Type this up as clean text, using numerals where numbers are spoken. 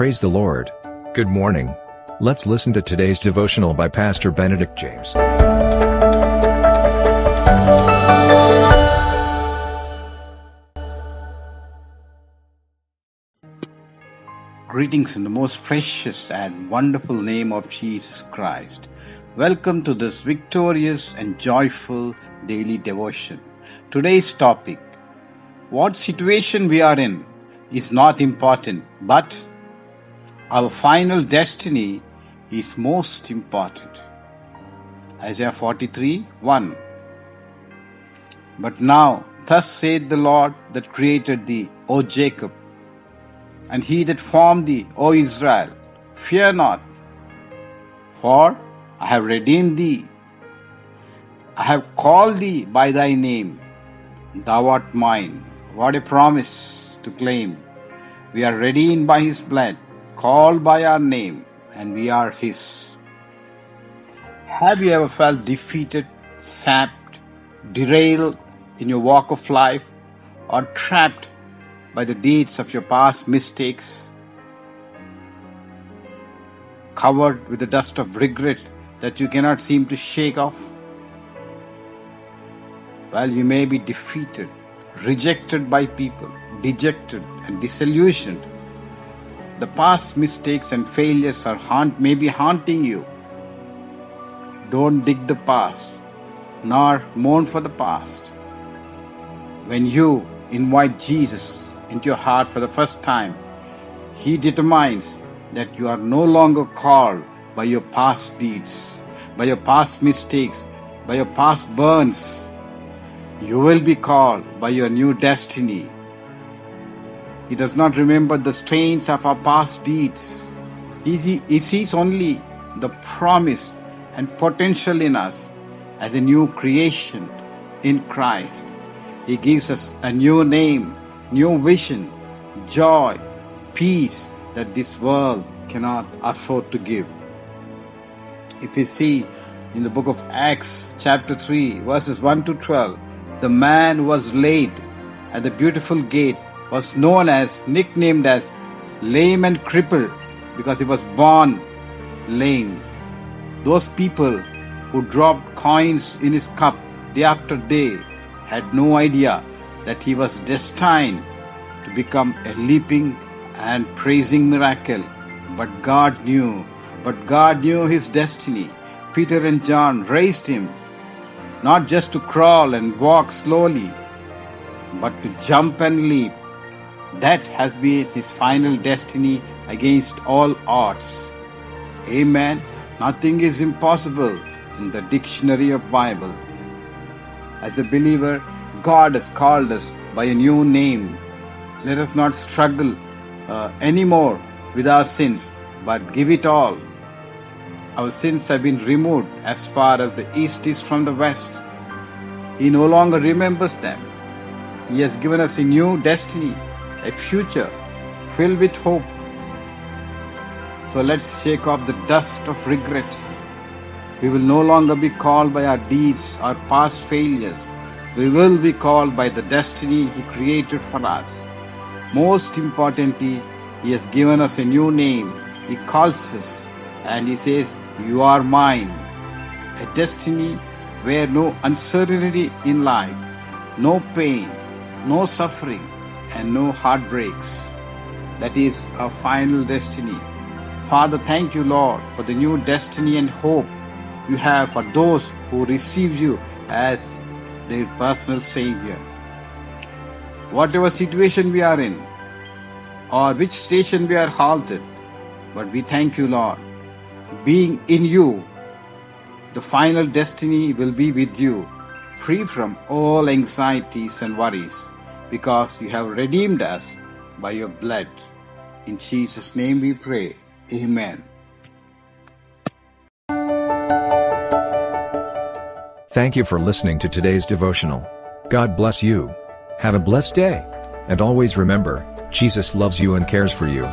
Praise the Lord. Good morning. Let's listen to today's devotional by Pastor Benedict James. Greetings in the most precious and wonderful name of Jesus Christ. Welcome to this victorious and joyful daily devotion. Today's topic, what situation we are in is not important, but our final destiny is most important. Isaiah 43:1. But now, thus saith the Lord that created thee, O Jacob, and he that formed thee, O Israel, fear not, for I have redeemed thee. I have called thee by thy name. Thou art mine. What a promise to claim. We are redeemed by his blood, called by our name, and we are his. Have you ever felt defeated, sapped, derailed in your walk of life, or trapped by the deeds of your past mistakes, covered with the dust of regret that you cannot seem to shake off? Well, you may be defeated, rejected by people, dejected and disillusioned. The past mistakes and failures may be haunting you. Don't dig the past, nor mourn for the past. When you invite Jesus into your heart for the first time, he determines that you are no longer called by your past deeds, by your past mistakes, by your past burns. You will be called by your new destiny. He does not remember the stains of our past deeds. He sees only the promise and potential in us as a new creation in Christ. He gives us a new name, new vision, joy, peace that this world cannot afford to give. If you see in the book of Acts chapter 3 verses 1 to 12, the man who was laid at the Beautiful Gate was nicknamed as lame and crippled because he was born lame. Those people who dropped coins in his cup day after day had no idea that he was destined to become a leaping and praising miracle. But God knew his destiny. Peter and John raised him, not just to crawl and walk slowly, but to jump and leap. That has been his final destiny against all odds. Amen. Nothing is impossible in the dictionary of Bible. As a believer, God has called us by a new name. Let us not struggle anymore with our sins, but give it all. Our sins have been removed as far as the east is from the west. He no longer remembers them. He has given us a new destiny, a future filled with hope. So let's shake off the dust of regret. We will no longer be called by our deeds, our past failures. We will be called by the destiny he created for us. Most importantly, he has given us a new name. He calls us and he says, "You are mine." A destiny where no uncertainty in life, no pain, no suffering, and no heartbreaks. That is our final destiny. Father, thank you, Lord, for the new destiny and hope you have for those who receive you as their personal Savior. Whatever situation we are in, or which station we are halted, but we thank you, Lord. Being in you, the final destiny will be with you, free from all anxieties and worries, because you have redeemed us by your blood. In Jesus' name we pray. Amen. Thank you for listening to today's devotional. God bless you. Have a blessed day. And always remember, Jesus loves you and cares for you.